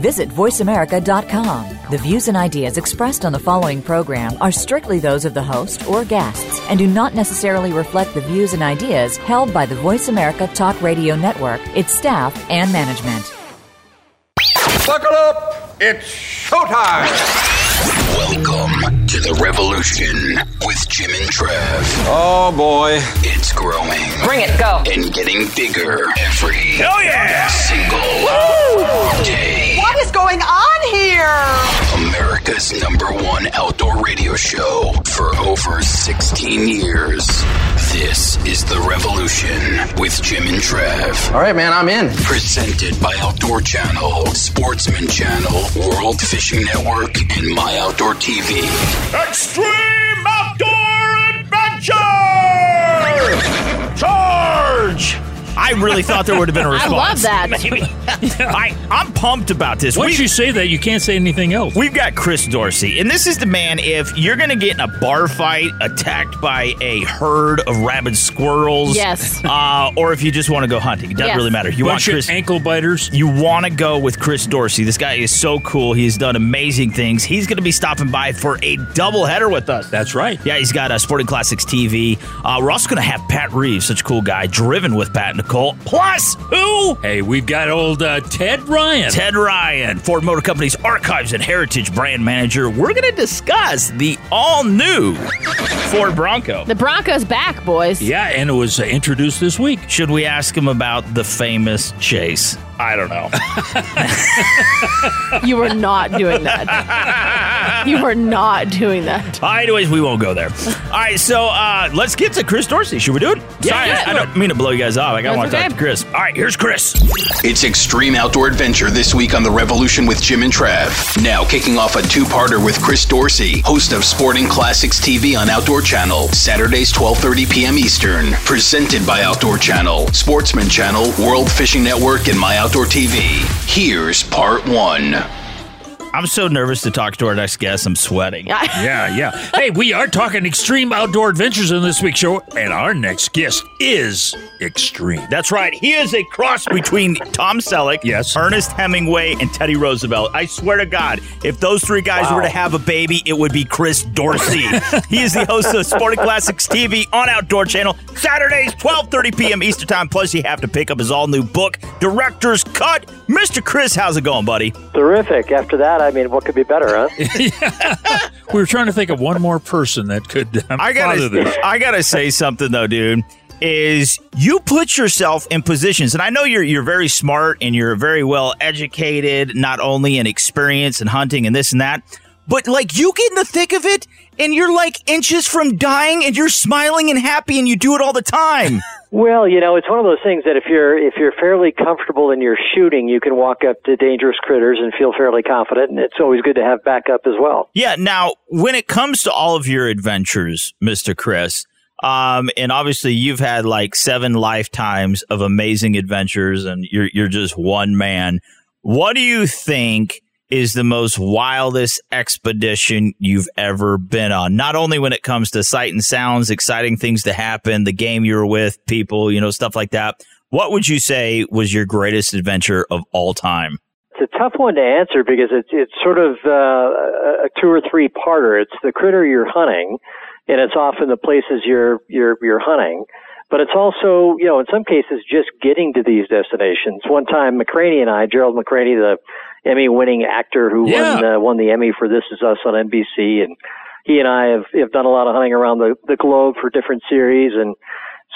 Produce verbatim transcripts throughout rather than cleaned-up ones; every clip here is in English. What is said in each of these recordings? Visit voice america dot com. The views and ideas expressed on the following program are strictly those of the host or guests and do not necessarily reflect the views and ideas held by the Voice America Talk Radio Network, its staff, and management. Buckle up! It's showtime! Welcome to The Revolution with Jim and Trav. Oh, boy. It's growing. Bring it, go. And getting bigger every oh, yeah. single Woo! Day. What is going on here? America's number one outdoor radio show for over sixteen years. This is The Revolution with Jim and Trav. All right, man, I'm in. Presented by Outdoor Channel, Sportsman Channel, World Fishing Network, and My Outdoor T V. Extreme Outdoor Adventure! Charge! I really thought there would have been a response. I love that. I, I'm pumped about this. Once we, you say that, you can't say anything else. We've got Chris Dorsey, and this is the man. If you're going to get in a bar fight, attacked by a herd of rabid squirrels, yes, uh, or if you just want to go hunting, it doesn't yes. really matter. You Bunch want Chris, ankle biters. You want to go with Chris Dorsey. This guy is so cool. He has done amazing things. He's going to be stopping by for a doubleheader with us. That's right. Yeah, he's got uh, Sporting Classics T V. Uh, we're also going to have Pat Reeve, such a cool guy, Driven with Pat and Nicole. Plus, who? Hey, we've got old uh, Ted Ryan. Ted Ryan, Ford Motor Company's Archives and Heritage Brand Manager. We're going to discuss the all-new Ford Bronco. The Bronco's back, boys. Yeah, and it was uh, introduced this week. Should we ask him about the famous chase? I don't know. You were not doing that. You were not doing that. All right, anyways, we won't go there. All right, so uh, let's get to Chris Dorsey. Should we do it? Yeah, Sorry, yeah. I don't mean to blow you guys off. I got to want to talk to Chris. All right, here's Chris. It's Extreme Outdoor Adventure this week on The Revolution with Jim and Trav. Now kicking off a two-parter with Chris Dorsey, host of Sporting Classics T V on Outdoor Channel, Saturdays twelve thirty p.m. Eastern, presented by Outdoor Channel, Sportsman Channel, World Fishing Network, and My Outdoor Outdoor T V. Here's part one. I'm so nervous to talk to our next guest. I'm sweating. Yeah, yeah. Hey, we are talking extreme outdoor adventures on this week's show, and our next guest is extreme. That's right. He is a cross between Tom Selleck, yes, Ernest Hemingway, and Teddy Roosevelt. I swear to God, if those three guys wow. were to have a baby, it would be Chris Dorsey. He is the host of Sporting Classics T V on Outdoor Channel, Saturdays, twelve thirty p.m. Eastern Time. Plus, you have to pick up his all-new book, Director's Cut. Mister Chris, how's it going, buddy? Terrific. After that, I mean, what could be better, huh? Yeah. We were trying to think of one more person that could um, I gotta, father this. I got to say something, though, dude. Is you put yourself in positions, and I know you're you're very smart and you're very well educated, not only in experience and hunting and this and that, but like you get in the thick of it and you're like inches from dying and you're smiling and happy and you do it all the time. Well, you know, it's one of those things that if you're if you're fairly comfortable in your shooting, you can walk up to dangerous critters and feel fairly confident, and it's always good to have backup as well. Yeah. Now, when it comes to all of your adventures, Mister Chris, Um, and obviously you've had like seven lifetimes of amazing adventures and you're, you're just one man. What do you think is the most wildest expedition you've ever been on? Not only when it comes to sight and sounds, exciting things to happen, the game you're with, people, you know, stuff like that. What would you say was your greatest adventure of all time? It's a tough one to answer because it's, it's sort of uh, a two or three parter. It's the critter you're hunting. And it's often the places you're you're you're hunting, but it's also, you know, in some cases just getting to these destinations. One time, McRaney and I, Gerald McRaney, the Emmy-winning actor who yeah. won uh, won the Emmy for This Is Us on N B C, and he and I have, have done a lot of hunting around the, the globe for different series. And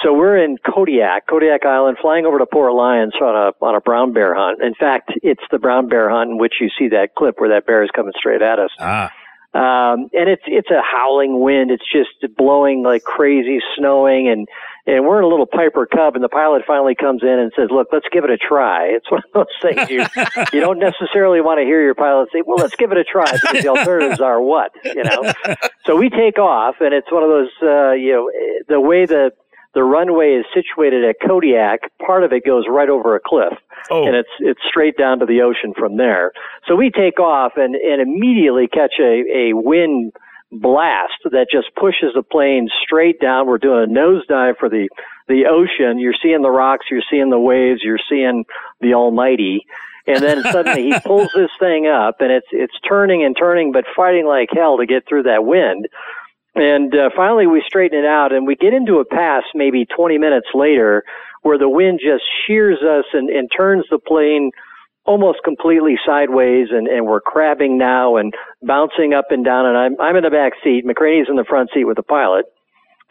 so we're in Kodiak, Kodiak Island, flying over to Port Lions on a on a brown bear hunt. In fact, it's the brown bear hunt in which you see that clip where that bear is coming straight at us. Ah. Um, and it's, it's a howling wind. It's just blowing like crazy, snowing, and, and we're in a little Piper Cub, and the pilot finally comes in and says, look, let's give it a try. It's one of those things you, you don't necessarily want to hear your pilot say, well, let's give it a try, because the alternatives are what, you know? So we take off, and it's one of those, uh, you know, the way the, the runway is situated at Kodiak, part of it goes right over a cliff. Oh. And it's it's straight down to the ocean from there. So we take off and, and immediately catch a, a wind blast that just pushes the plane straight down. We're doing a nosedive for the, the ocean. You're seeing the rocks, you're seeing the waves, you're seeing the almighty. And then suddenly he pulls this thing up, and it's it's turning and turning, but fighting like hell to get through that wind. And uh, finally we straighten it out, and we get into a pass maybe twenty minutes later where the wind just shears us and, and turns the plane almost completely sideways, and, and we're crabbing now and bouncing up and down. And I'm I'm in the back seat. McRaney's in the front seat with the pilot.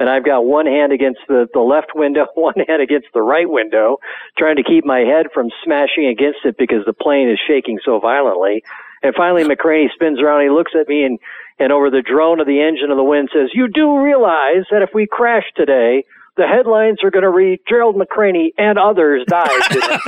And I've got one hand against the, the left window, one hand against the right window, trying to keep my head from smashing against it because the plane is shaking so violently. And finally, McRaney spins around. He looks at me and, and over the drone of the engine of the wind says, "You do realize that if we crash today, the headlines are going to read Gerald McRaney and others died today."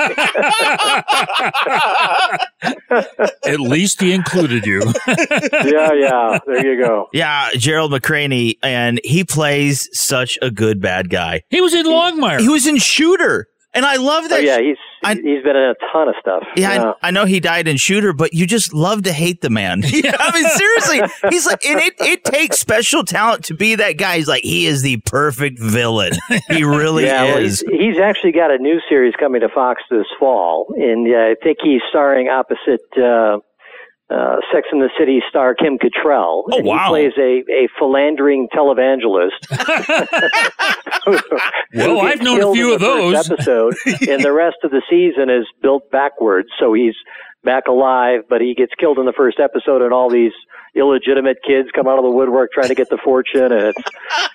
At least he included you. yeah, yeah. There you go. Yeah, Gerald McRaney, and he plays such a good bad guy. He was in Longmire. He, he was in Shooter. And I love that. Oh, yeah, he's I, he's been in a ton of stuff. Yeah, yeah. I, I know he died in Shooter, but you just love to hate the man. Yeah. I mean, seriously, he's like, and it, it takes special talent to be that guy. He's like, he is the perfect villain. He really yeah, is. Well, he's, he's actually got a new series coming to Fox this fall, and uh, I think he's starring opposite uh, uh, Sex and the City star Kim Cattrall. Oh, and wow. He plays a, a philandering televangelist. Well, I've known a few of those. Episode, and the rest of the season is built backwards. So he's back alive, but he gets killed in the first episode, and all these illegitimate kids come out of the woodwork trying to get the fortune, and it's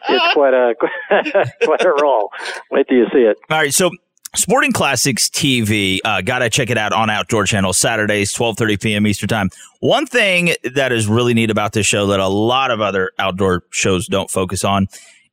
it's quite a quite a role. Wait till you see it. All right, so Sporting Classics T V, uh, gotta check it out on Outdoor Channel Saturdays, twelve thirty p.m. Eastern Time. One thing that is really neat about this show that a lot of other outdoor shows don't focus on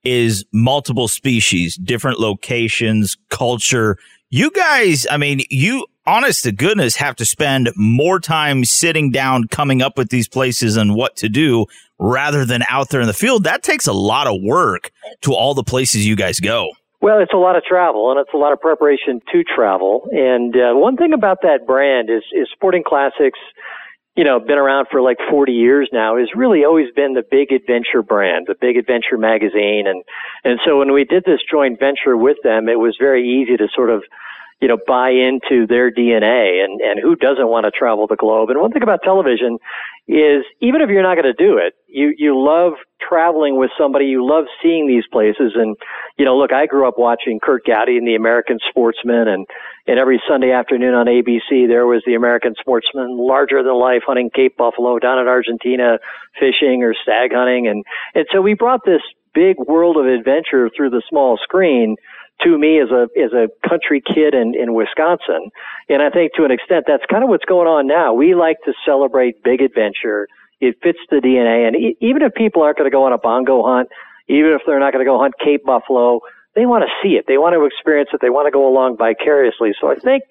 is multiple species, different locations, culture. You guys, I mean, you, honest to goodness, have to spend more time sitting down, coming up with these places and what to do rather than out there in the field. That takes a lot of work to all the places you guys go. Well, it's a lot of travel, and it's a lot of preparation to travel. And uh, one thing about that brand is, is Sporting Classics, you know, been around for like forty years now, has really always been the big adventure brand, the big adventure magazine. And, and so when we did this joint venture with them, it was very easy to sort of, you know, buy into their D N A, and, and who doesn't want to travel the globe. And one thing about television is even if you're not going to do it, you, you love traveling with somebody, you love seeing these places. And, you know, look, I grew up watching Kurt Gowdy and the American Sportsman, and, and every Sunday afternoon on A B C, there was the American Sportsman, larger than life, hunting Cape Buffalo, down in Argentina, fishing or stag hunting. And, and so we brought this big world of adventure through the small screen to me as a as a country kid in, in Wisconsin. And I think to an extent that's kind of what's going on now. We like to celebrate big adventure. It fits the D N A. And e- even if people aren't going to go on a bongo hunt, even if they're not going to go hunt Cape Buffalo, they want to see it. They want to experience it. They want to go along vicariously. So I think,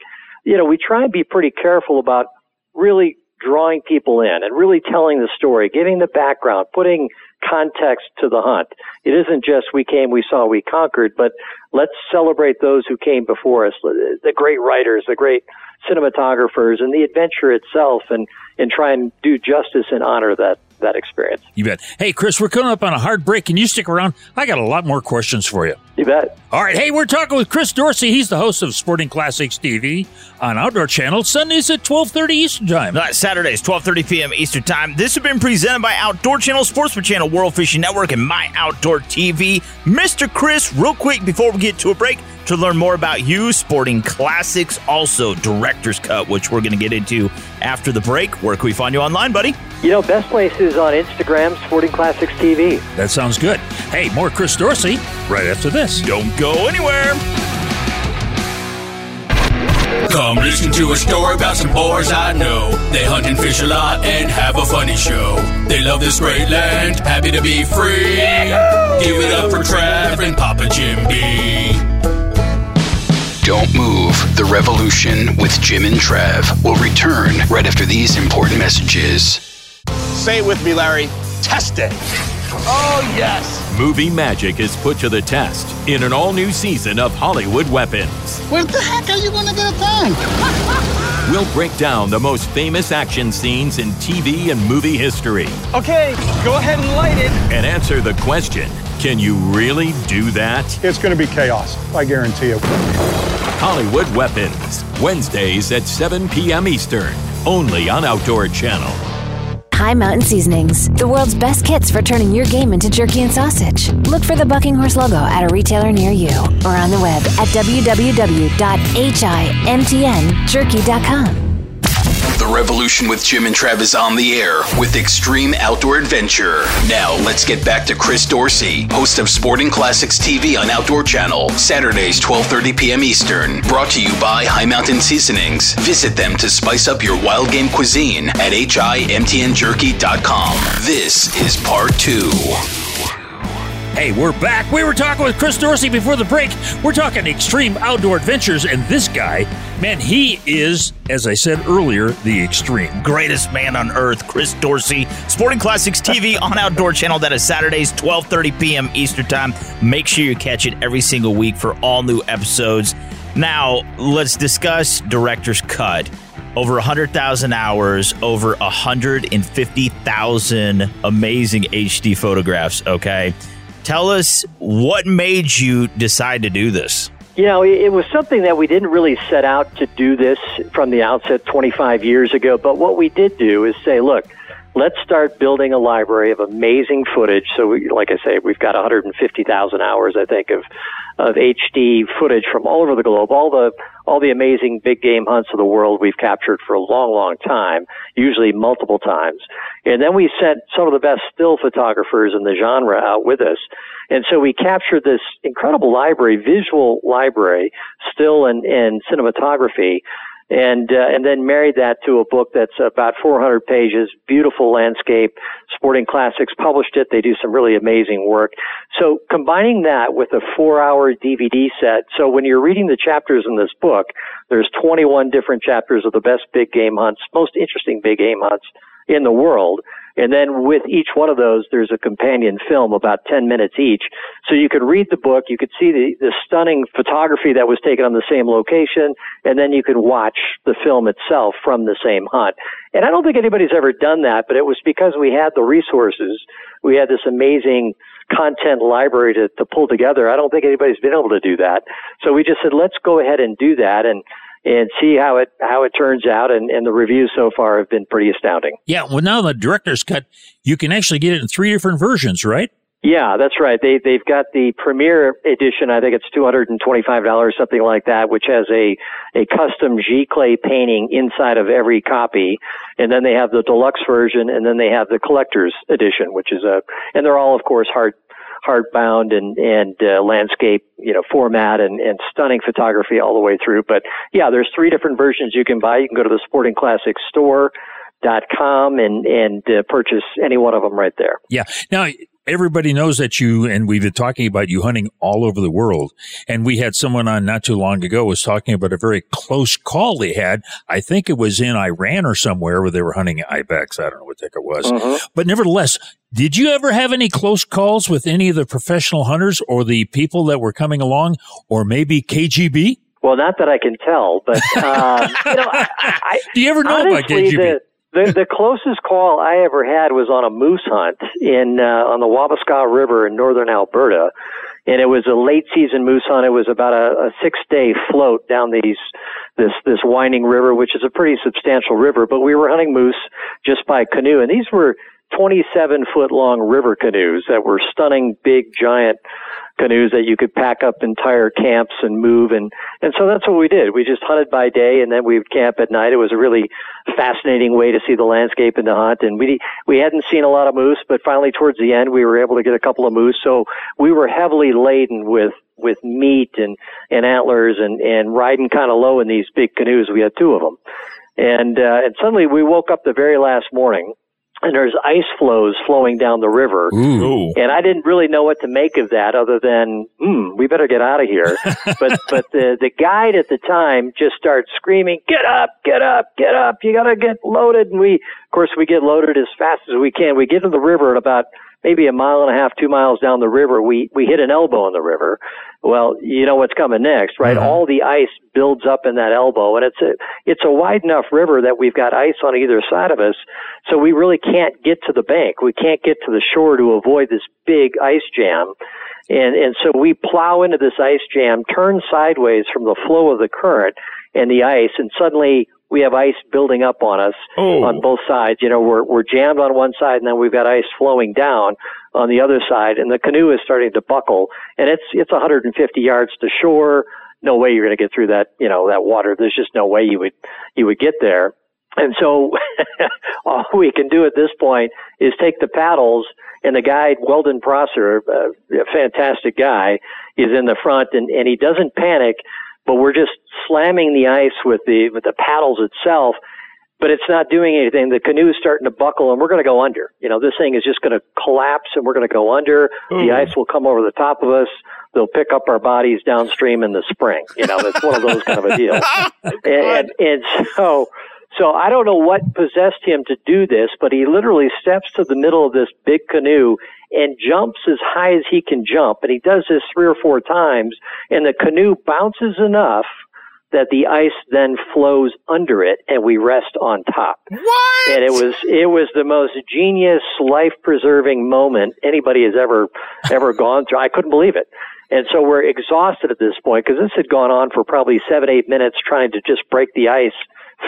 you know, we try and be pretty careful about really drawing people in and really telling the story, giving the background, putting context to the hunt. It isn't just we came, we saw, we conquered, but let's celebrate those who came before us, the great writers, the great cinematographers, and the adventure itself, and, and try and do justice and honor that, that experience. You bet. Hey, Chris, we're coming up on a hard break. Can you stick around? I got a lot more questions for you. You bet. All right. Hey, we're talking with Chris Dorsey. He's the host of Sporting Classics T V on Outdoor Channel, Sundays at twelve thirty Eastern Time. Not Saturdays, twelve thirty p.m. Eastern Time. This has been presented by Outdoor Channel, Sportsman Channel, World Fishing Network, and My Outdoor T V. Mister Chris, real quick before we get to a break, to learn more about you, Sporting Classics, also Director's Cut, which we're going to get into after the break. Where can we find you online, buddy? You know, best place is on Instagram, Sporting Classics T V. That sounds good. Hey, more Chris Dorsey right after this. Don't go anywhere. Come listen to a story about some boys I know. They hunt and fish a lot and have a funny show. They love this great land, happy to be free. Yee-hoo! Give it up for Trav and Papa Jim B. Don't move. The Revolution with Jim and Trav will return right after these important messages. Say it with me, Larry. Test it. Oh, yes. Movie magic is put to the test in an all-new season of Hollywood Weapons. Where the heck are you going to get a time? We'll break down the most famous action scenes in T V and movie history. Okay, go ahead and light it. And answer the question, can you really do that? It's going to be chaos, I guarantee you. Hollywood Weapons, Wednesdays at seven p.m. Eastern, only on Outdoor Channel. High Mountain Seasonings, the world's best kits for turning your game into jerky and sausage. Look for the Bucking Horse logo at a retailer near you or on the web at w w w dot h i m t n jerky dot com. The Revolution with Jim and Trav is on the air with extreme outdoor adventure. Now, let's get back to Chris Dorsey, host of Sporting Classics T V on Outdoor Channel, Saturdays, twelve thirty p.m. Eastern. Brought to you by High Mountain Seasonings. Visit them to spice up your wild game cuisine at h i m t n jerky dot com. This is part two. Hey, we're back. We were talking with Chris Dorsey before the break. We're talking extreme outdoor adventures, and this guy, man, he is, as I said earlier, the extreme. Greatest man on earth, Chris Dorsey. Sporting Classics T V on Outdoor Channel. That is Saturdays, twelve thirty p.m. Eastern Time. Make sure you catch it every single week for all new episodes. Now, let's discuss Director's Cut. Over one hundred thousand hours, over one hundred fifty thousand amazing H D photographs, okay? Tell us what made you decide to do this. You know, it was something that we didn't really set out to do this from the outset twenty-five years ago. But what we did do is say, look, let's start building a library of amazing footage. So, we, like I say, we've got one hundred fifty thousand hours, I think, of of H D footage from all over the globe, all the all the amazing big game hunts of the world we've captured for a long, long time, usually multiple times. And then we sent some of the best still photographers in the genre out with us. And so we captured this incredible library, visual library, still and, and cinematography, And, uh, and then married that to a book that's about four hundred pages, beautiful landscape. Sporting Classics published it. They do some really amazing work. So combining that with a four hour D V D set. So when you're reading the chapters in this book, there's twenty-one different chapters of the best big game hunts, most interesting big game hunts in the world. And then with each one of those, there's a companion film about ten minutes each. So you could read the book, you could see the, the stunning photography that was taken on the same location, and then you could watch the film itself from the same hunt. And I don't think anybody's ever done that, but it was because we had the resources. We had this amazing content library to, to pull together. I don't think anybody's been able to do that. So we just said, let's go ahead and do that. And And see how it how it turns out, and, and the reviews so far have been pretty astounding. Yeah, well, now the Director's Cut, you can actually get it in three different versions, right? Yeah, that's right. They, they've got the Premier Edition, I think it's two hundred twenty-five dollars, something like that, which has a, a custom G-clay painting inside of every copy. And then they have the Deluxe version, and then they have the Collector's Edition, which is a... And they're all, of course, hard... hardbound and, and uh, landscape, you know, format and, and stunning photography all the way through. But yeah, there's three different versions you can buy. You can go to the sporting classics store dot com and, and uh, purchase any one of them right there. Yeah. Now, everybody knows that you, and we've been talking about you hunting all over the world. And we had someone on not too long ago was talking about a very close call they had. I think it was in Iran or somewhere where they were hunting ibex. I don't know what the heck it was. Mm-hmm. But nevertheless, did you ever have any close calls with any of the professional hunters or the people that were coming along, or maybe K G B? Well, not that I can tell, but um, you know, I, I, do you ever know honestly, about K G B? The, The, the closest call I ever had was on a moose hunt in uh, on the Wabasca River in northern Alberta, and it was a late season moose hunt. It was about a, a six day float down these this this winding river, which is a pretty substantial river. But we were hunting moose just by canoe, and these were twenty-seven foot long river canoes that were stunning, big, giant canoes that you could pack up entire camps and move. And, and so that's what we did. We just hunted by day, and then we would camp at night. It was a really fascinating way to see the landscape and the hunt. And we, we hadn't seen a lot of moose, but finally towards the end, we were able to get a couple of moose. So we were heavily laden with, with meat and, and antlers and, and riding kind of low in these big canoes. We had two of them. And, uh, and suddenly we woke up the very last morning, and there's ice flows flowing down the river. Ooh. And I didn't really know what to make of that other than, hmm, we better get out of here. but but the, the guide at the time just starts screaming, get up, get up, get up. You got to get loaded. And we, of course, we get loaded as fast as we can. We get to the river at about maybe a mile and a half, two miles down the river, we, we hit an elbow in the river. Well, you know what's coming next, right? Mm-hmm. All the ice builds up in that elbow, and it's a, it's a wide enough river that we've got ice on either side of us, so we really can't get to the bank. We can't get to the shore to avoid this big ice jam. And, and so we plow into this ice jam, turn sideways from the flow of the current and the ice, and suddenly we have ice building up on us oh. on both sides. You know, we're, we're jammed on one side, and then we've got ice flowing down on the other side, and the canoe is starting to buckle, and it's, it's one hundred fifty yards to shore. No way you're going to get through that, you know, that water. There's just no way you would, you would get there. And so all we can do at this point is take the paddles, and the guide, Weldon Prosser, a fantastic guy, is in the front, and, and he doesn't panic, but we're just slamming the ice with the, with the paddles itself, but it's not doing anything. The canoe is starting to buckle, and we're going to go under. You know, this thing is just going to collapse, and we're going to go under. Mm. The ice will come over the top of us. They'll pick up our bodies downstream in the spring. You know, that's one of those kind of a deal. and, and, and so... So I don't know what possessed him to do this, but he literally steps to the middle of this big canoe and jumps as high as he can jump. And he does this three or four times, and the canoe bounces enough that the ice then flows under it, and we rest on top. What? And it was it was the most genius, life-preserving moment anybody has ever ever gone through. I couldn't believe it. And so we're exhausted at this point, because this had gone on for probably seven, eight minutes trying to just break the ice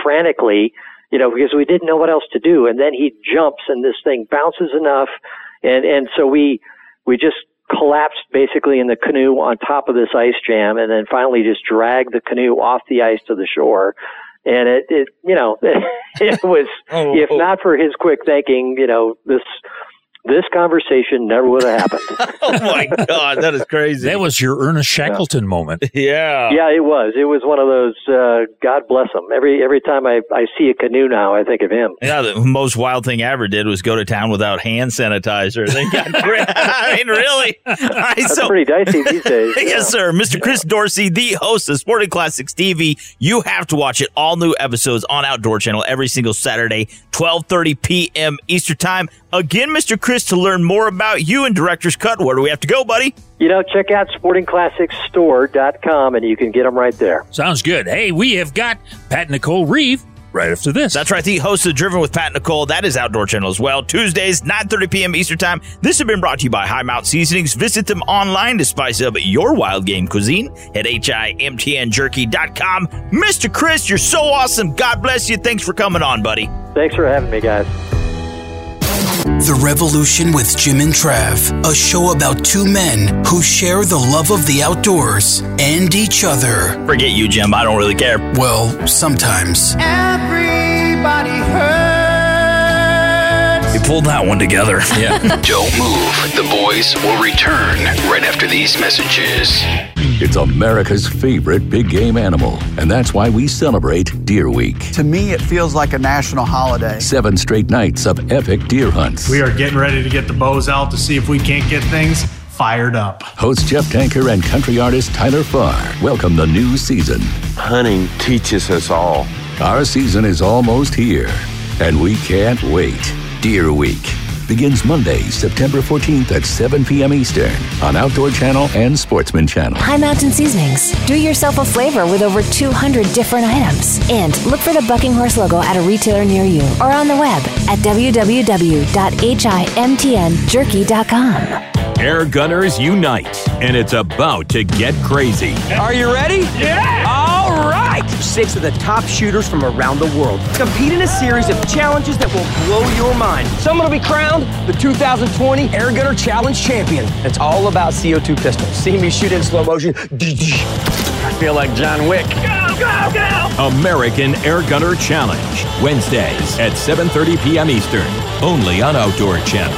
frantically, you know, because we didn't know what else to do. And then he jumps, and this thing bounces enough. And, and so we, we just collapsed basically in the canoe on top of this ice jam, and then finally just dragged the canoe off the ice to the shore. And it, it you know, it, it was, oh, if oh. not for his quick thinking, you know, this, this conversation never would have happened. Oh, my God. That is crazy. That was your Ernest Shackleton yeah. moment. Yeah. Yeah, it was. It was one of those, uh, God bless him. Every every time I, I see a canoe now, I think of him. Yeah, the most wild thing I ever did was go to town without hand sanitizer. They got grabbed. I mean, really? Right, That's so, pretty dicey these days. Yes, yeah. sir. Mister Yeah. Chris Dorsey, the host of Sporting Classics T V. You have to watch it. All new episodes on Outdoor Channel every single Saturday, twelve thirty p.m. Eastern Time. Again, Mister Chris, to learn more about you and Director's Cut, where do we have to go, buddy? You know, check out sporting classics store dot com, and you can get them right there. Sounds good. Hey, we have got Pat and Nicole Reeve right after this. That's right. The host of Driven with Pat and Nicole. That is Outdoor Channel as well. Tuesdays, nine thirty p.m. Eastern Time. This has been brought to you by High Mountain Seasonings. Visit them online to spice up your wild game cuisine at H I M T N Jerky dot com. Mister Chris, you're so awesome. God bless you. Thanks for coming on, buddy. Thanks for having me, guys. The Revolution with Jim and Trav, a show about two men who share the love of the outdoors and each other. Forget you, Jim. I don't really care. Well, sometimes. Everybody hurts. You pulled that one together. Yeah. Don't move. The boys will return right after these messages. It's America's favorite big game animal, and that's why we celebrate Deer Week. To me, it feels like a national holiday. Seven straight nights of epic deer hunts. We are getting ready to get the bows out to see if we can't get things fired up. Host Jeff Tanker and country artist Tyler Farr welcome the new season. Hunting teaches us all. Our season is almost here, and we can't wait. Deer Week begins Monday, September fourteenth at seven p.m. Eastern on Outdoor Channel and Sportsman Channel. High Mountain Seasonings. Do yourself a flavor with over two hundred different items. And look for the Bucking Horse logo at a retailer near you or on the web at w w w dot h i m t n jerky dot com. Air Gunners Unite, and it's about to get crazy. Are you ready? Yeah! All right! Six of the top shooters from around the world compete in a series of challenges that will blow your mind. Someone will be crowned the two thousand twenty Air Gunner Challenge Champion. It's all about C O two pistols. See me shoot in slow motion. I feel like John Wick. Go, go, go! American Air Gunner Challenge. Wednesdays at seven thirty p.m. Eastern. Only on Outdoor Channel.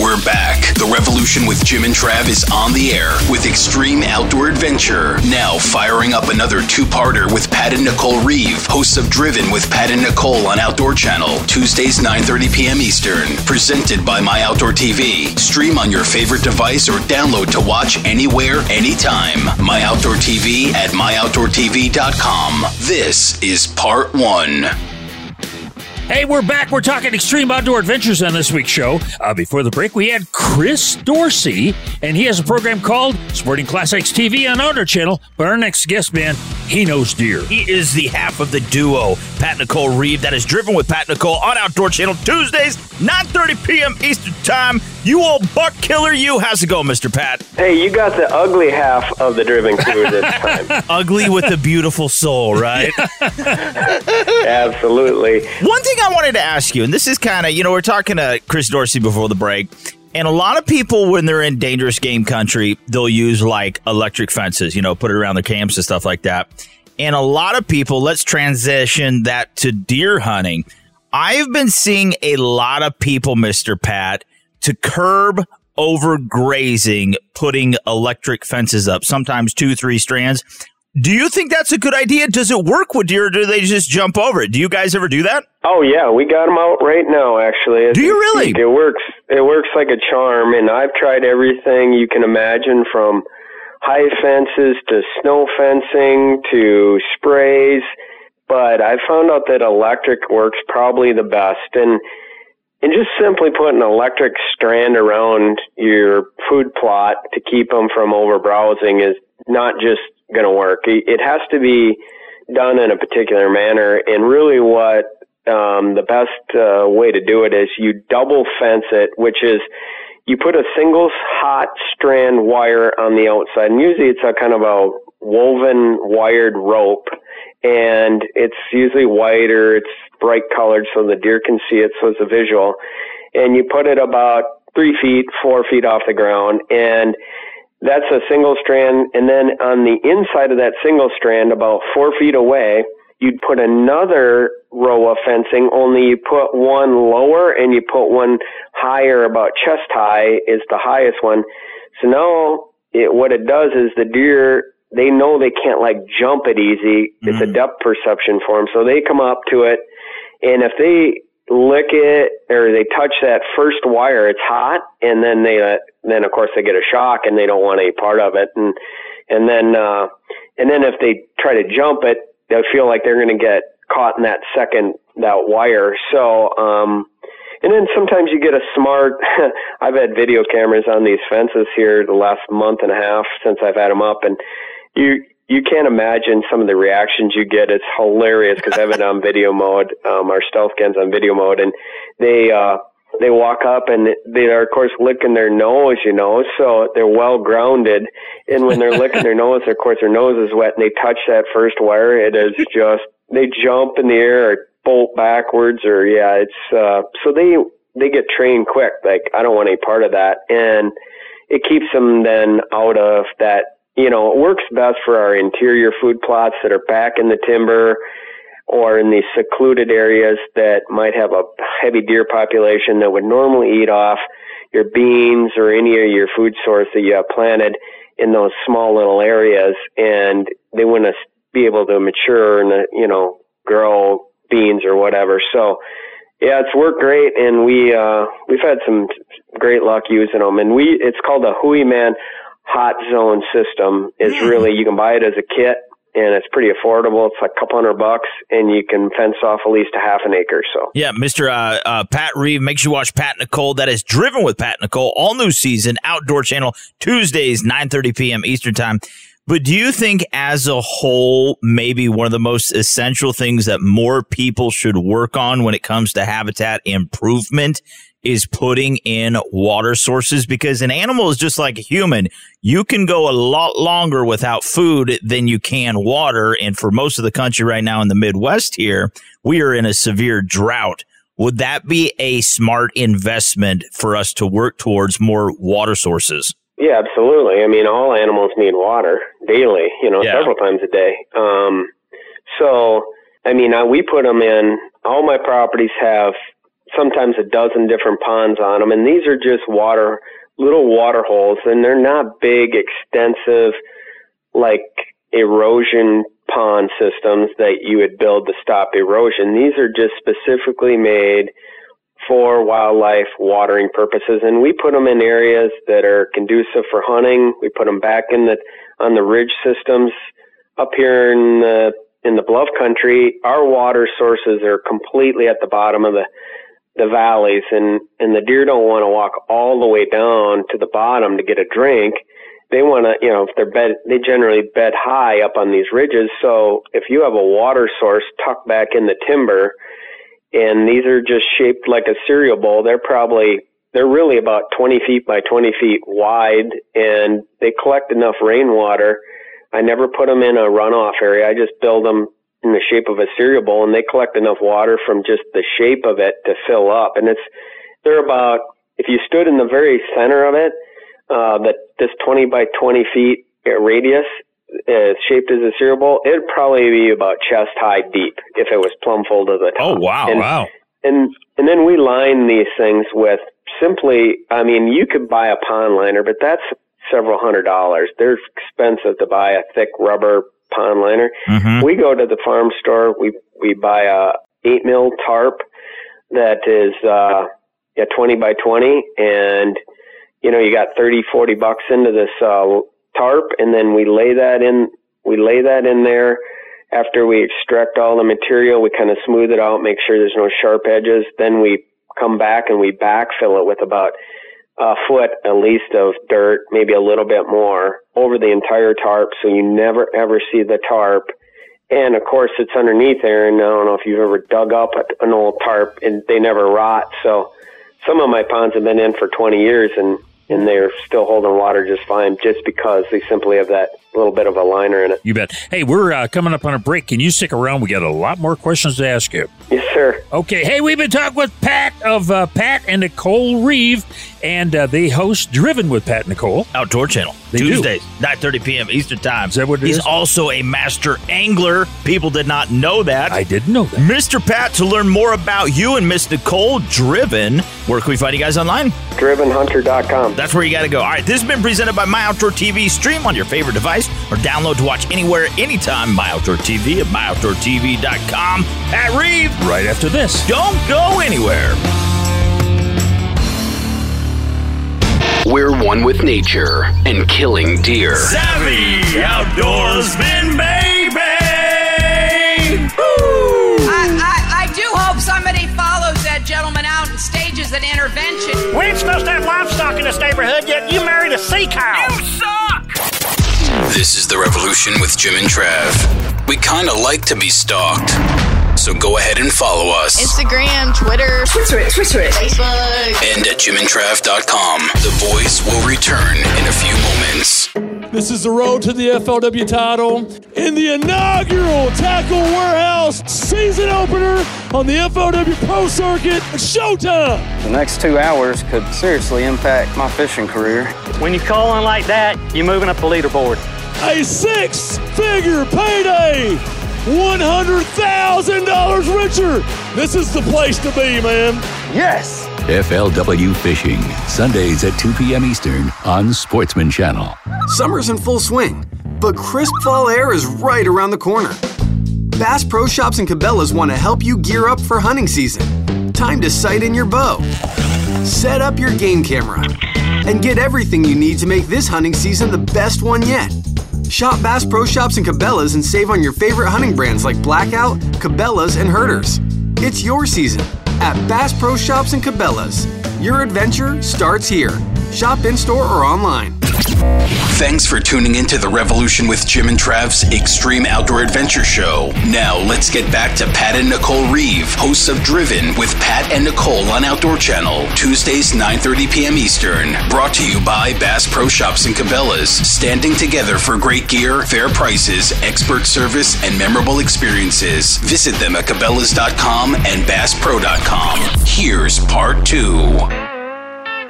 We're back. The Revolution with Jim and Trav is on the air with extreme outdoor adventure. Now firing up another two-parter with Pat and Nicole Reeve, hosts of Driven with Pat and Nicole on Outdoor Channel, Tuesdays nine thirty p.m. Eastern, presented by My Outdoor T V. Stream on your favorite device or download to watch anywhere, anytime. My Outdoor T V at my outdoor t v dot com. This is part one. Hey, we're back. We're talking extreme outdoor adventures on this week's show. Uh, before the break, we had Chris Dorsey, and he has a program called Sporting Classics T V on Outdoor Channel. But our next guest, man, he knows deer. He is the half of the duo, Pat and Nicole Reeve. That is Driven with Pat and Nicole on Outdoor Channel Tuesdays, nine thirty p.m. Eastern Time. You old buck killer, you. How's it going, Mister Pat? Hey, you got the ugly half of the Driven crew this time. Ugly with a beautiful soul, right? Absolutely. One thing I wanted to ask you, and this is kind of, you know, we're talking to Chris Dorsey before the break, and a lot of people, when they're in dangerous game country, they'll use, like, electric fences, you know, put it around their camps and stuff like that. And a lot of people, let's transition that to deer hunting. I've been seeing a lot of people, Mister Pat, to curb overgrazing, putting electric fences up, sometimes two, three strands. Do you think that's a good idea? Does it work with deer, or do they just jump over it? Do you guys ever do that? Oh, yeah. We got them out right now, actually. It's, do you really? It works. It works like a charm, and I've tried everything you can imagine, from high fences to snow fencing to sprays, but I found out that electric works probably the best, and And just simply put an electric strand around your food plot to keep them from overbrowsing is not just going to work. It has to be done in a particular manner. And really what um, the best uh, way to do it is you double fence it, which is you put a single hot strand wire on the outside. And usually it's a kind of a woven wired rope. And it's usually whiter, it's bright colored so the deer can see it, so it's a visual. And you put it about three feet, four feet off the ground, and that's a single strand. And then on the inside of that single strand, about four feet away, you'd put another row of fencing, only you put one lower and you put one higher, about chest high is the highest one. So now it, what it does is the deer, they know they can't, like, jump it easy. It's mm. a depth perception for them. So they come up to it, and if they lick it or they touch that first wire, it's hot, and then they uh, then of course they get a shock and they don't want any part of it. And and then uh, and then if they try to jump it, they'll feel like they're going to get caught in that second that wire. So um, and then sometimes you get a smart. I've had video cameras on these fences here the last month and a half since I've had them up, and You you can't imagine some of the reactions you get. It's hilarious because I have it on video mode. Um, our stealth gun's on video mode, and they uh, they walk up and they are of course licking their nose, you know, so they're well grounded. And when they're licking their nose, of course their nose is wet, and they touch that first wire. It is just they jump in the air, or bolt backwards, or yeah, it's uh, so they they get trained quick. Like, I don't want any part of that, and it keeps them then out of that. You know, it works best for our interior food plots that are back in the timber or in these secluded areas that might have a heavy deer population that would normally eat off your beans or any of your food source that you have planted in those small little areas. And they wouldn't be able to mature and, you know, grow beans or whatever. So, yeah, it's worked great, and we, uh, we've had some great luck using them. And we it's called a Hui Man Hot Zone system. Is really, you can buy it as a kit, and it's pretty affordable. It's like a couple hundred bucks, and you can fence off at least a half an acre. So yeah, Mister Uh, uh, Pat Reeve, make sure you watch Pat and Nicole. That is Driven with Pat and Nicole, all new season, Outdoor Channel, Tuesdays, nine thirty p.m. Eastern Time. But do you think, as a whole, maybe one of the most essential things that more people should work on when it comes to habitat improvement is putting in water sources? Because an animal is just like a human. You can go a lot longer without food than you can water. And for most of the country right now in the Midwest here, we are in a severe drought. Would that be a smart investment for us to work towards more water sources? Yeah, absolutely. I mean, all animals need water daily, you know, yeah. several times a day. Um, so, I mean, I, we put them in, all my properties have sometimes a dozen different ponds on them, and these are just water, little water holes, and they're not big, extensive, like erosion pond systems that you would build to stop erosion. These are just specifically made for wildlife watering purposes, and we put them in areas that are conducive for hunting. We put them back in the on the ridge systems up here in the in the bluff country, our water sources are completely at the bottom of the the valleys, and, and the deer don't want to walk all the way down to the bottom to get a drink. They want to, you know, if they're bed, they generally bed high up on these ridges. So if you have a water source tucked back in the timber, and these are just shaped like a cereal bowl, they're probably, they're really about twenty feet by twenty feet wide, and they collect enough rainwater. I never put them in a runoff area. I just build them in the shape of a cereal bowl, and they collect enough water from just the shape of it to fill up. And it's, they're about, if you stood in the very center of it, uh, that this twenty by twenty feet radius is shaped as a cereal bowl, it'd probably be about chest high deep if it was plumb full to the top. Oh, wow. And, wow. And, and then we line these things with simply, I mean, you could buy a pond liner, but that's several hundred dollars. They're expensive to buy a thick rubber pond liner. Mm-hmm. We go to the farm store, we we buy a eight mil tarp that is uh yeah twenty by twenty, and you know, you got thirty, forty bucks into this uh tarp, and then we lay that in we lay that in there. After we extract all the material, we kind of smooth it out, make sure there's no sharp edges. Then we come back and we backfill it with about a foot at least of dirt, maybe a little bit more, over the entire tarp, so you never ever see the tarp. And of course, it's underneath there, and I don't know if you've ever dug up an old tarp, and they never rot. So some of my ponds have been in for twenty years, and and they're still holding water just fine, just because they simply have that little bit of a liner in it. You bet. Hey, we're uh, coming up on a break. Can you stick around? We got a lot more questions to ask you. Yes, sir. Okay. Hey, we've been talking with Pat of uh, Pat and Nicole Reeve, and uh, they host Driven with Pat and Nicole. Outdoor Channel. They Tuesdays, do. nine thirty p.m. Eastern Time. Is that what it He's is? He's also a master angler. People did not know that. I didn't know that. Mister Pat, to learn more about you and Miss Nicole Driven, where can we find you guys online? Driven Hunter dot com. That's where you got to go. All right, this has been presented by My Outdoor T V. Stream on your favorite device or download to watch anywhere, anytime. My Outdoor T V at my outdoor t v dot com. Pat Reeve, right after this. Don't go anywhere. We're one with nature and killing deer. Savvy outdoorsman, baby! Woo! I, I, I do hope somebody follows that gentleman out and stages an intervention. We ain't supposed to have livestock in this neighborhood, yet you married a sea cow. You suck! This is The Revolution with Jim and Trav. We kind of like to be stalked. So go ahead and follow us. Instagram, Twitter, Twitter, it, Twitter, it. Facebook. And at jim and trav dot com. The voice will return in a few moments. This is the road to the F L W title in the inaugural Tackle Warehouse season opener on the F L W Pro Circuit. Showtime! The next two hours could seriously impact my fishing career. When you call in like that, you're moving up the leaderboard. A six-figure payday! one hundred thousand dollars richer. This is the place to be, man. Yes. F L W Fishing, Sundays at two p.m. Eastern on Sportsman Channel. Summer's in full swing, but crisp fall air is right around the corner. Bass Pro Shops and Cabela's want to help you gear up for hunting season. Time to sight in your bow, set up your game camera, and get everything you need to make this hunting season the best one yet. Shop Bass Pro Shops and Cabela's and save on your favorite hunting brands like Blackout, Cabela's, and Herders. It's your season at Bass Pro Shops and Cabela's. Your adventure starts here. Shop in-store or online. Thanks for tuning in to The Revolution with Jim and Trav's Extreme Outdoor Adventure Show. Now let's get back to Pat and Nicole Reeve, hosts of Driven with Pat and Nicole on Outdoor Channel, Tuesdays nine thirty p.m. Eastern. Brought to you by Bass Pro Shops and Cabela's, standing together for great gear, fair prices, expert service, and memorable experiences. Visit them at Cabela's dot com and Bass Pro dot com. Here's part two.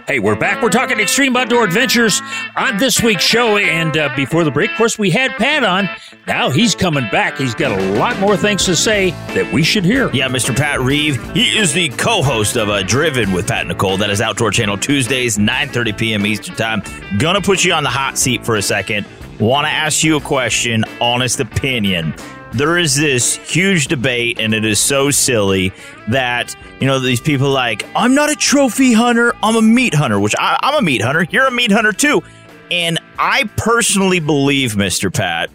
Hey, we're back. We're talking extreme outdoor adventures on this week's show. And uh, before the break, of course, we had Pat on. Now he's coming back. He's got a lot more things to say that we should hear. Yeah, Mister Pat Reeve. He is the co-host of uh, Driven with Pat and Nicole. That is Outdoor Channel Tuesdays, nine thirty p.m. Eastern Time. Gonna put you on the hot seat for a second. Want to ask you a question, honest opinion. There is this huge debate, and it is so silly that, you know, these people like, I'm not a trophy hunter, I'm a meat hunter, which I, I'm a meat hunter. You're a meat hunter, too. And I personally believe, Mister Pat,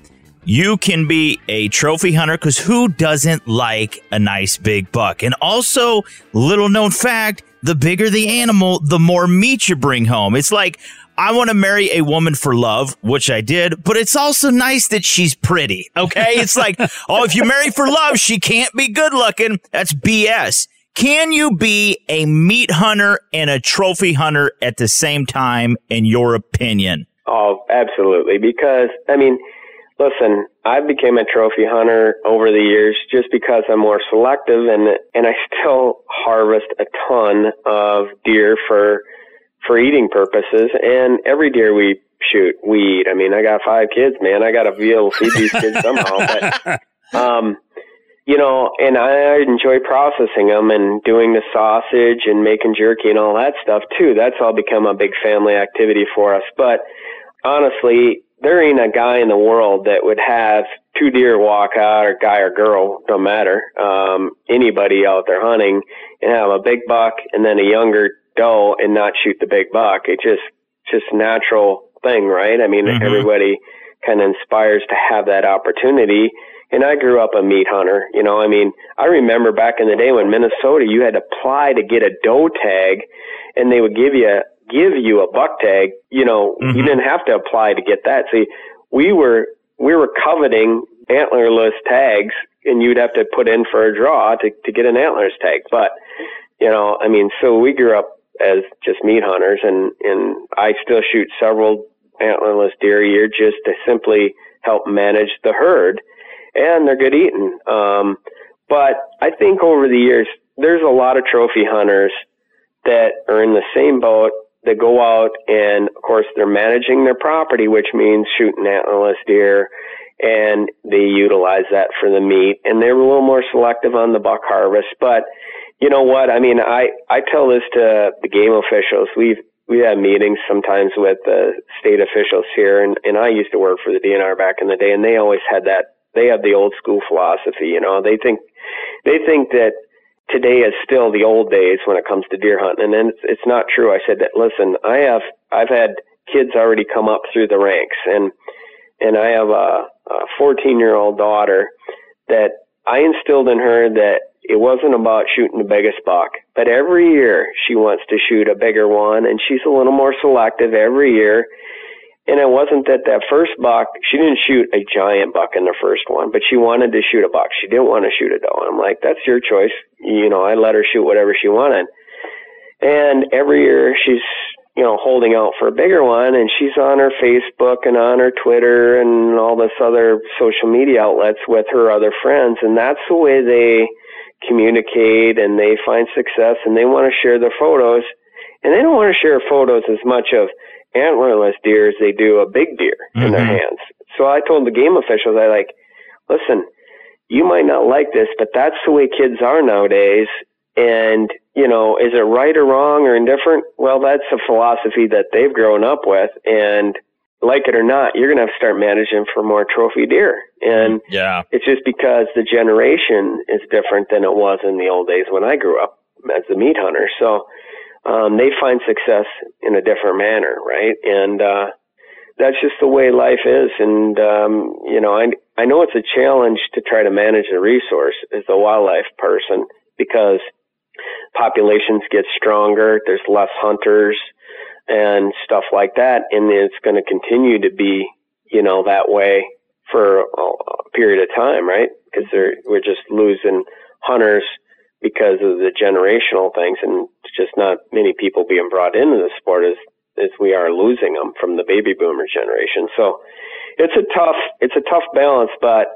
you can be a trophy hunter, because who doesn't like a nice big buck? And also, little known fact, the bigger the animal, the more meat you bring home. It's like, I want to marry a woman for love, which I did, but it's also nice that she's pretty, okay? It's like, oh, if you marry for love, she can't be good looking. That's B S. Can you be a meat hunter and a trophy hunter at the same time, in your opinion? Oh, absolutely. Because, I mean, listen, I became a trophy hunter over the years just because I'm more selective, and and I still harvest a ton of deer for for eating purposes. And every deer we shoot, we eat. I mean, I got five kids, man. I got to be able to feed these kids somehow. But, um, you know, and I enjoy processing them and doing the sausage and making jerky and all that stuff too. That's all become a big family activity for us. But honestly, there ain't a guy in the world that would have two deer walk out, or guy or girl, don't matter, um, anybody out there hunting, and have a big buck and then a younger doe and not shoot the big buck. It just, just natural thing, right? I mean, mm-hmm. everybody kind of inspires to have that opportunity. And I grew up a meat hunter. You know, I mean, I remember back in the day when Minnesota, you had to apply to get a doe tag, and they would give you a, give you a buck tag. You know, mm-hmm. you didn't have to apply to get that. See, we were, we were coveting antlerless tags, and you'd have to put in for a draw to, to get an antlers tag. But, you know, I mean, so we grew up as just meat hunters, and, and I still shoot several antlerless deer a year just to simply help manage the herd, and they're good eating. Um, but I think over the years, there's a lot of trophy hunters that are in the same boat that go out, and of course they're managing their property, which means shooting antlerless deer, and they utilize that for the meat, and they're a little more selective on the buck harvest. But you know what? I mean, I, I tell this to the game officials. We've, we have meetings sometimes with the state officials here, and, and I used to work for the D N R back in the day, and they always had that. They have the old school philosophy, you know. They think, they think that today is still the old days when it comes to deer hunting, and then it's, it's not true. I said that, listen, I have, I've had kids already come up through the ranks, and, and I have a, a fourteen year old daughter that I instilled in her that it wasn't about shooting the biggest buck, but every year she wants to shoot a bigger one, and she's a little more selective every year. And it wasn't that that first buck, she didn't shoot a giant buck in the first one, but she wanted to shoot a buck. She didn't want to shoot a doe. I'm like, that's your choice. You know, I let her shoot whatever she wanted. And every year she's, you know, holding out for a bigger one, and she's on her Facebook and on her Twitter and all this other social media outlets with her other friends. And that's the way they communicate, and they find success, and they want to share their photos, and they don't want to share photos as much of antlerless deer as they do a big deer mm-hmm. in their hands. So I told the game officials, I like, listen, you might not like this, but that's the way kids are nowadays. And, you know, is it right or wrong or indifferent? Well, that's a philosophy that they've grown up with. And like it or not, you're going to have to start managing for more trophy deer. And yeah. it's just because the generation is different than it was in the old days when I grew up as a meat hunter. So um, they find success in a different manner, right? And uh, that's just the way life is. And, um, you know, I, I know it's a challenge to try to manage the resource as a wildlife person, because populations get stronger, there's less hunters and stuff like that, and it's going to continue to be, you know, that way for a period of time, right? Because they're, we're just losing hunters because of the generational things, and just not many people being brought into the sport as, as we are losing them from the baby boomer generation. So it's a tough, it's a tough balance, but,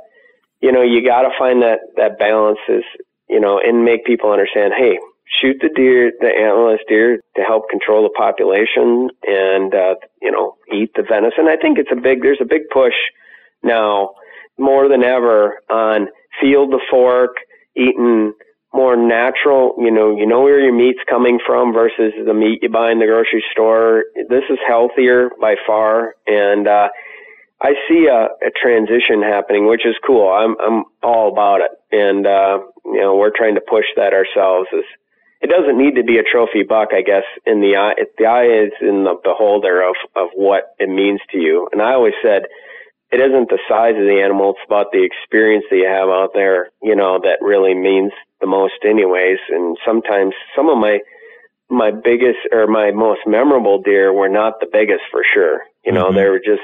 you know, you got to find that, that balance is, you know, and make people understand, hey, shoot the deer, the antlerless deer, to help control the population, and, uh, you know, eat the venison. I think it's a big, there's a big push now more than ever on field the fork, eating more natural, you know, you know where your meat's coming from versus the meat you buy in the grocery store. This is healthier by far. And, uh, I see a, a transition happening, which is cool. I'm, I'm all about it. And, uh, you know, we're trying to push that ourselves. Is, it doesn't need to be a trophy buck, I guess, in the eye. The eye is in the beholder of, of what it means to you. And I always said, it isn't the size of the animal, it's about the experience that you have out there, you know, that really means the most anyways. And sometimes some of my my biggest or my most memorable deer were not the biggest for sure. You know, mm-hmm. they were just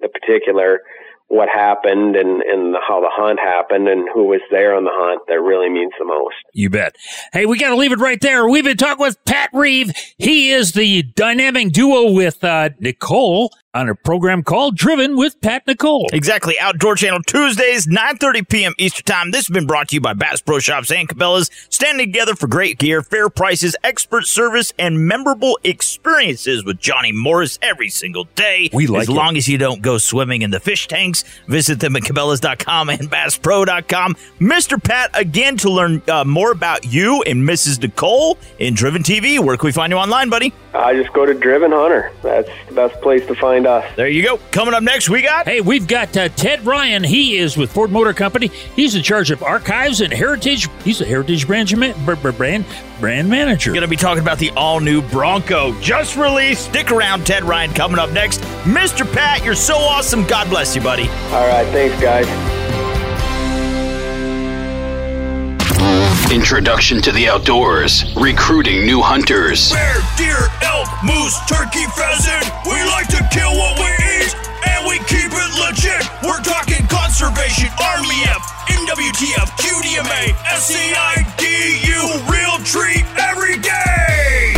the particular what happened and, and how the hunt happened and who was there on the hunt that really means the most. You bet. Hey, we got to leave it right there. We've been talking with Pat Reeve. He is the dynamic duo with uh, Nicole on a program called Driven with Pat and Nicole. Exactly. Outdoor Channel Tuesdays, nine thirty p.m. Eastern Time. This has been brought to you by Bass Pro Shops and Cabela's. Standing together for great gear, fair prices, expert service, and memorable experiences with Johnny Morris every single day. We like it. As long as you don't go swimming in the fish tanks. Visit them at Cabela's dot com and Bass Pro dot com. Mister Pat, again, to learn uh, more about you and Missus Nicole in Driven T V. Where can we find you online, buddy? I just go to Driven Hunter. That's the best place to find us. There you go. Coming up next, we got... Hey, we've got uh, Ted Ryan. He is with Ford Motor Company. He's in charge of archives and heritage. He's a heritage brand brand, brand manager. Going to be talking about the all-new Bronco. Just released. Stick around, Ted Ryan. Coming up next, Mister Pat, you're so awesome. God bless you, buddy. All right, thanks, guys. Introduction to the outdoors, recruiting new hunters. Bear, deer, elk, moose, turkey, pheasant. We like to kill what we eat, and we keep it legit. We're talking conservation, R L E F, N W T F, Q D M A, S E I D U, real treat every day.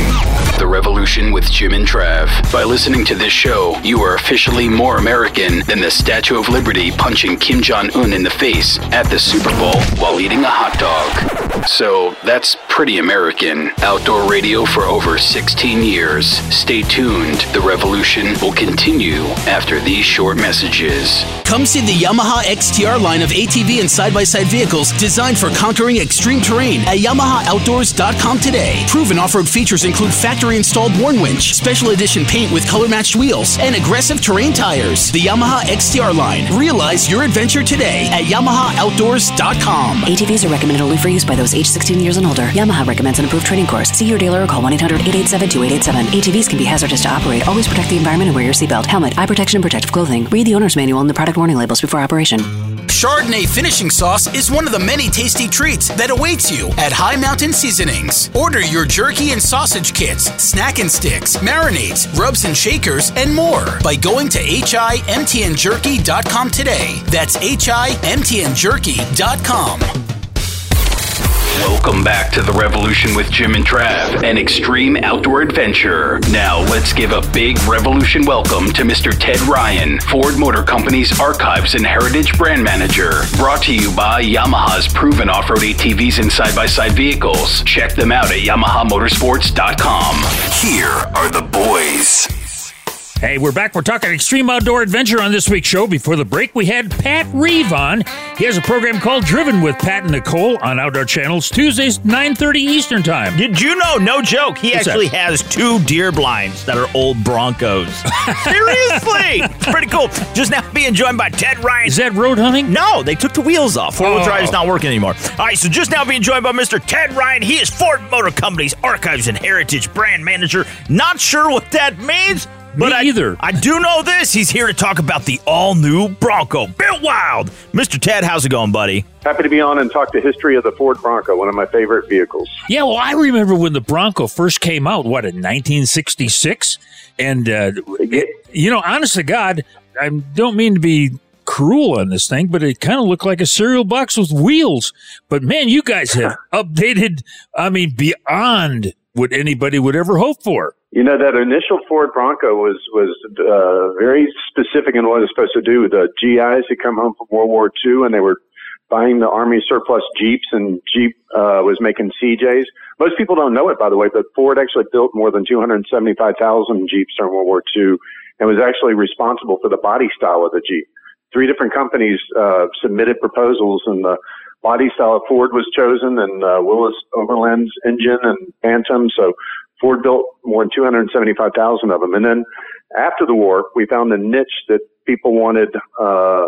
The Revolution with Jim and Trav. By listening to this show, you are officially more American than the Statue of Liberty punching Kim Jong-un in the face at the Super Bowl while eating a hot dog. So that's pretty American. Outdoor radio for over sixteen years. Stay tuned. The Revolution will continue after these short messages. Come see the Yamaha X T R line of A T V and side-by-side vehicles designed for conquering extreme terrain at Yamaha Outdoors dot com today. Proven off-road features include factory installed Warn Winch, special edition paint with color-matched wheels, and aggressive terrain tires. The Yamaha X T R line. Realize your adventure today at Yamaha Outdoors dot com. A T Vs are recommended only for use by those aged sixteen years and older. Yamaha recommends an approved training course. See your dealer or call one eight hundred eight eight seven two eight eight seven. A T Vs can be hazardous to operate. Always protect the environment and wear your seatbelt, helmet, eye protection, and protective clothing. Read the owner's manual and the product warning labels before operation. Chardonnay finishing sauce is one of the many tasty treats that awaits you at High Mountain Seasonings. Order your jerky and sausage kits, snack and sticks, marinades, rubs and shakers, and more by going to H I M T N Jerky dot com today. That's H I M T N Jerky dot com. Welcome back to The Revolution with Jim and Trav, an extreme outdoor adventure. Now let's give a big Revolution welcome to Mister Ted Ryan, Ford Motor Company's Archives and Heritage Brand Manager. Brought to you by Yamaha's proven off-road A T Vs and side-by-side vehicles. Check them out at Yamaha Motorsports dot com. Here are the boys. Hey, we're back. We're talking extreme outdoor adventure on this week's show. Before the break, we had Pat Reeve on. He has a program called Driven with Pat and Nicole on Outdoor Channels, Tuesdays, nine thirty Eastern Time. Did you know, no joke, he What's actually that? has two deer blinds that are old Broncos. Seriously! It's pretty cool. Just now being joined by Ted Ryan. Is that road hunting? No, they took the wheels off. Four-wheel oh. drive's not working anymore. All right, so just now being joined by Mister Ted Ryan. He is Ford Motor Company's Archives and Heritage Brand Manager. Not sure what that means. But Me either. I, I do know this. He's here to talk about the all-new Bronco. Built wild. Mister Ted, how's it going, buddy? Happy to be on and talk the history of the Ford Bronco, one of my favorite vehicles. Yeah, well, I remember when the Bronco first came out, what, in nineteen sixty-six? And, uh, it, you know, honest to God, I don't mean to be cruel on this thing, but it kind of looked like a cereal box with wheels. But, man, you guys have updated, I mean, beyond what anybody would ever hope for. You know, that initial Ford Bronco was was uh, very specific in what it was supposed to do. The G Is had come home from World War Two, and they were buying the Army surplus Jeeps, and Jeep uh, was making C Js. Most people don't know it, by the way, but Ford actually built more than two hundred seventy-five thousand Jeeps during World War Two and was actually responsible for the body style of the Jeep. Three different companies uh, submitted proposals, and the body style of Ford was chosen, and uh, Willis Overland's engine and Phantom, so Ford built more than two hundred seventy-five thousand of them. And then after the war, we found a niche that people wanted uh, uh,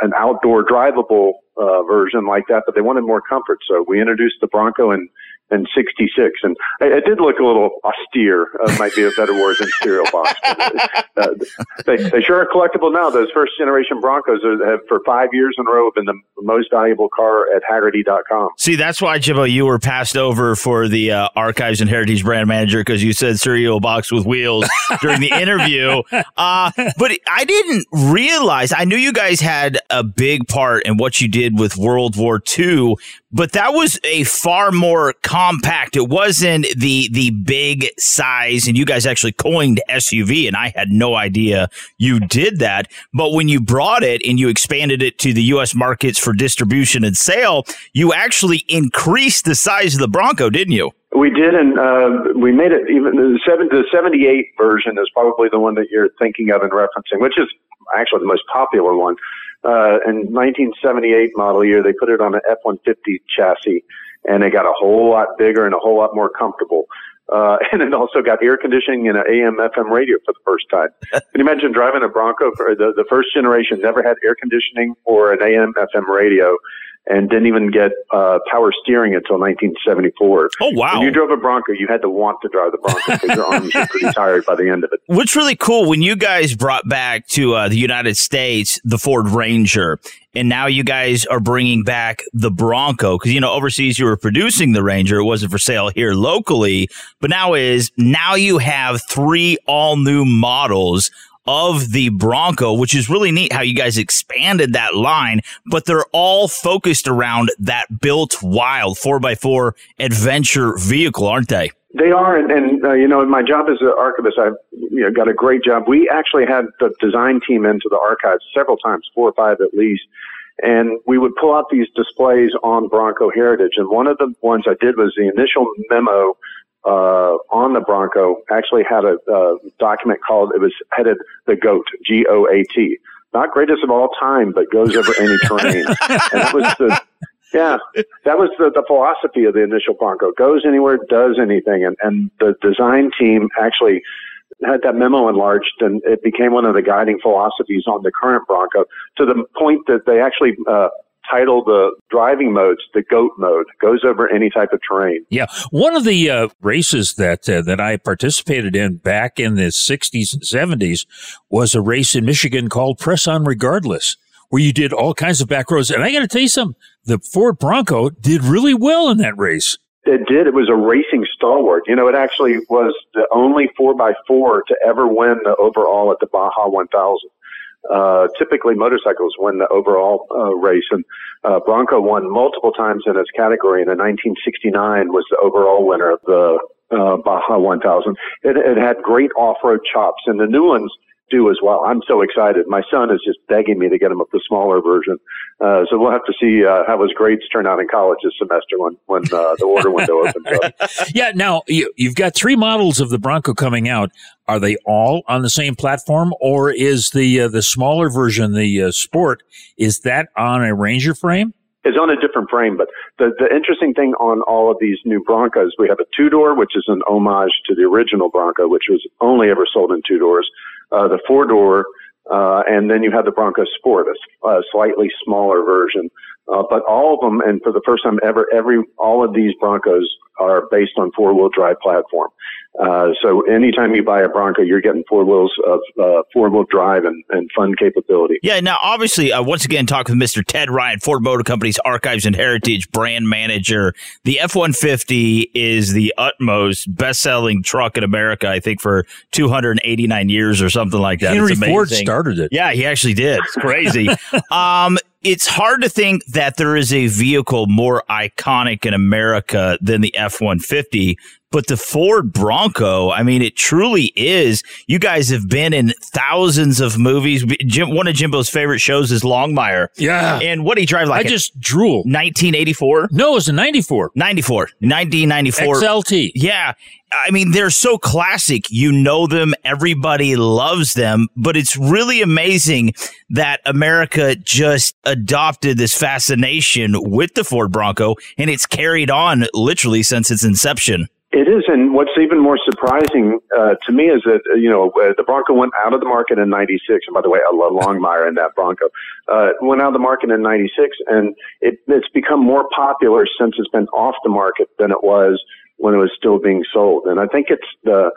an outdoor drivable uh, version like that, but they wanted more comfort. So we introduced the Bronco in, and sixty-six. And I, I did look a little austere, uh, might be a better word than cereal box. But, uh, they, they sure are collectible now. Those first generation Broncos are, have for five years in a row been the most valuable car at Haggerty dot com. See, that's why, Jimbo, you were passed over for the uh, Archives and Heritage brand manager, because you said cereal box with wheels during the interview. Uh, but I didn't realize, I knew you guys had a big part in what you did with World War Two, but that was a far more compact. It wasn't the the big size, and you guys actually coined S U V, and I had no idea you did that. But when you brought it and you expanded it to the U S markets for distribution and sale, you actually increased the size of the Bronco, didn't you? We did, and uh, we made it even the, seven, the seventy-eight version is probably the one that you're thinking of and referencing, which is actually the most popular one. Uh, in nineteen seventy-eight model year, they put it on an F one fifty chassis, and it got a whole lot bigger and a whole lot more comfortable. Uh, and it also got air conditioning and an A M F M radio for the first time. Can you imagine driving a Bronco? For the, the first generation never had air conditioning or an A M F M radio, and didn't even get uh, power steering until nineteen seventy-four. Oh, wow. When you drove a Bronco, you had to want to drive the Bronco because your arms were pretty tired by the end of it. What's really cool, when you guys brought back to uh, the United States the Ford Ranger, and now you guys are bringing back the Bronco, because, you know, overseas you were producing the Ranger. It wasn't for sale here locally. But now is now you have three all-new models of the Bronco, which is really neat how you guys expanded that line, but they're all focused around that built wild four by four adventure vehicle, aren't they? They are, and, and uh, you know, my job as an archivist, I've you know, got a great job. We actually had the design team into the archives several times, four or five at least, and we would pull out these displays on Bronco Heritage, and one of the ones I did was the initial memo Uh, on the Bronco actually had a, uh, document called, it was headed the GOAT, G O A T. Not greatest of all time, but goes over any terrain. And that was the, yeah, that was the, the philosophy of the initial Bronco. Goes anywhere, does anything. And, and the design team actually had that memo enlarged, and it became one of the guiding philosophies on the current Bronco, to the point that they actually, uh, title the driving modes the GOAT mode, goes over any type of terrain. Yeah, one of the uh, races that uh, that I participated in back in the sixties and seventies was a race in Michigan called Press On Regardless, where you did all kinds of back roads. And I got to tell you something, the Ford Bronco did really well in that race. It did. It was a racing stalwart. You know, it actually was the only four by four to ever win the overall at the Baja one thousand. Uh, typically motorcycles win the overall uh, race, and uh, Bronco won multiple times in its category, and in nineteen sixty-nine was the overall winner of the uh, Baja one thousand. It, it had great off-road chops, and the new ones do as well. I'm so excited. My son is just begging me to get him up the smaller version. Uh, so we'll have to see uh, how his grades turn out in college this semester when, when uh, the order window opens up. Yeah, now you, you've got three models of the Bronco coming out. Are they all on the same platform, or is the uh, the smaller version, the uh, Sport, is that on a Ranger frame? It's on a different frame, but the, the interesting thing on all of these new Broncos, we have a two-door, which is an homage to the original Bronco, which was only ever sold in two doors. Uh, the four-door, uh, and then you have the Bronco Sport, a, a slightly smaller version. Uh, but all of them, and for the first time ever, every all of these Broncos are based on four-wheel drive platform. Uh, so anytime you buy a Bronco, you're getting four wheels of uh, four-wheel drive and, and fun capability. Yeah, now obviously, uh, once again, talking with Mister Ted Ryan, Ford Motor Company's Archives and Heritage brand manager. The F one fifty is the utmost best-selling truck in America, I think, for two hundred eighty-nine years or something like that. Henry Ford started it. Yeah, he actually did. It's crazy. um, It's hard to think that there is a vehicle more iconic in America than the F one fifty, but the Ford Bronco, I mean, it truly is. You guys have been in thousands of movies. Jim, one of Jimbo's favorite shows is Longmire. Yeah. And what did he drive like? I just drool. nineteen eighty-four? No, it was a ninety-four. ninety-four. nineteen ninety-four. X L T. Yeah. I mean, they're so classic. You know them. Everybody loves them. But it's really amazing that America just adopted this fascination with the Ford Bronco, and it's carried on literally since its inception. It is, and what's even more surprising uh, to me is that, you know, uh, the Bronco went out of the market in ninety-six, and by the way, I love Longmire and that Bronco, uh, went out of the market in ninety-six, and it, it's become more popular since it's been off the market than it was when it was still being sold. And I think it's the,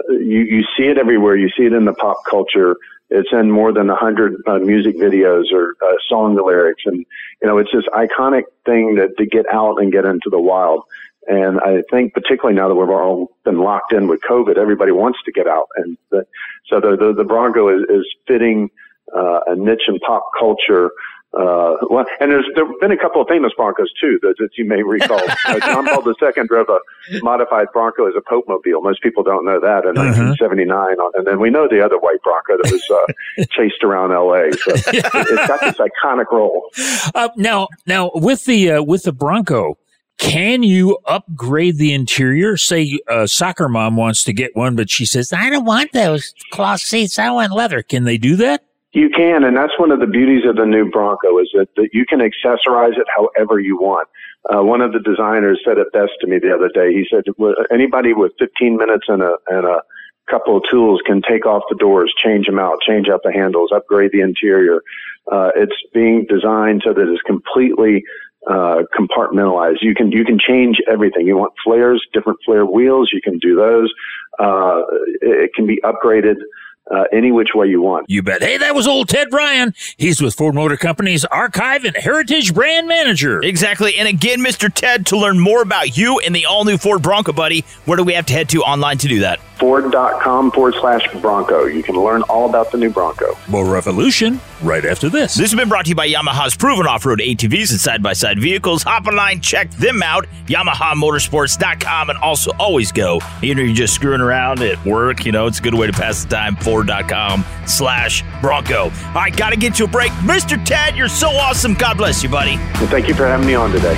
uh, you, you see it everywhere, you see it in the pop culture. It's in more than one hundred uh, music videos or uh, song lyrics, and, you know, it's this iconic thing that to get out and get into the wild. And I think particularly now that we've all been locked in with COVID, everybody wants to get out. And the, so the, the, the Bronco is, is fitting uh, a niche in pop culture. Uh, well, and there's there have been a couple of famous Broncos, too, that, that you may recall. uh, John Paul the Second drove a modified Bronco as a Pope mobile. Most people don't know that in uh-huh. nineteen seventy-nine. And then we know the other white Bronco that was uh, chased around L A. So yeah. it, it's got this iconic role. Uh, now, now with the uh, with the Bronco, can you upgrade the interior? Say a soccer mom wants to get one, but she says, I don't want those cloth seats. I want leather. Can they do that? You can, and that's one of the beauties of the new Bronco is that, that you can accessorize it however you want. Uh, one of the designers said it best to me the other day. He said, anybody with fifteen minutes and a, and a couple of tools can take off the doors, change them out, change out the handles, upgrade the interior. Uh, it's being designed so that it's completely Uh, compartmentalized. You can, you can change everything. You want flares, different flare wheels. You can do those. Uh, it, it can be upgraded, uh, any which way you want. You bet. Hey, that was old Ted Ryan. He's with Ford Motor Company's Archive and Heritage Brand Manager. Exactly. And again, Mister Ted, to learn more about you and the all new Ford Bronco, buddy, where do we have to head to online to do that? Ford.com forward slash Bronco. You can learn all about the new Bronco. More revolution right after this. This has been brought to you by Yamaha's proven off-road A T Vs and side-by-side vehicles. Hop online, check them out, Yamaha Motorsports dot com, and also always go, even if you're just screwing around at work, you know, it's a good way to pass the time, Ford.com slash Bronco. All right, got to get you a break. Mister Ted, you're so awesome. God bless you, buddy. Well, thank you for having me on today.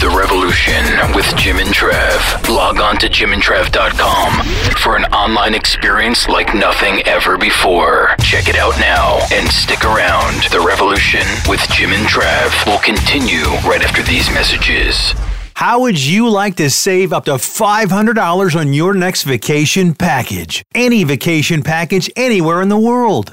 The Revolution with Jim and Trav. Log on to Jim and Trav dot com for an online experience like nothing ever before. Check it out now and stick around. The Revolution with Jim and Trav will continue right after these messages. How would you like to save up to five hundred dollars on your next vacation package? Any vacation package anywhere in the world.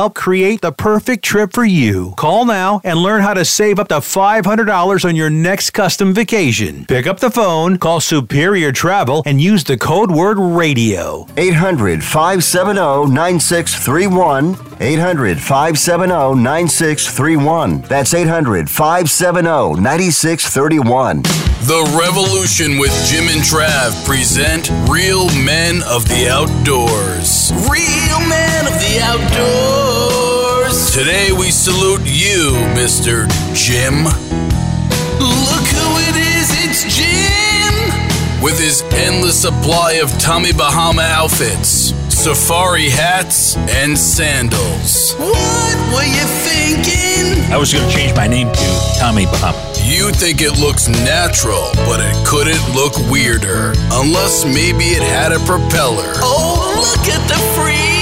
help create the perfect trip for you. Call now and learn how to save up to five hundred dollars on your next custom vacation. Pick up the phone, call Superior Travel, and use the code word radio. eight hundred, five seven zero, nine six three one. eight hundred, five seven zero, nine six three one. That's eight hundred, five seven zero, nine six three one. The Revolution with Jim and Trav present Real Men of the Outdoors. Real Men of the Outdoors. Today we salute you, Mister Jim. Look who it is, it's Jim! With his endless supply of Tommy Bahama outfits, safari hats, and sandals. What were you thinking? I was going to change my name to Tommy Bahama. You think it looks natural, but it couldn't look weirder. Unless maybe it had a propeller. Oh, look at the free!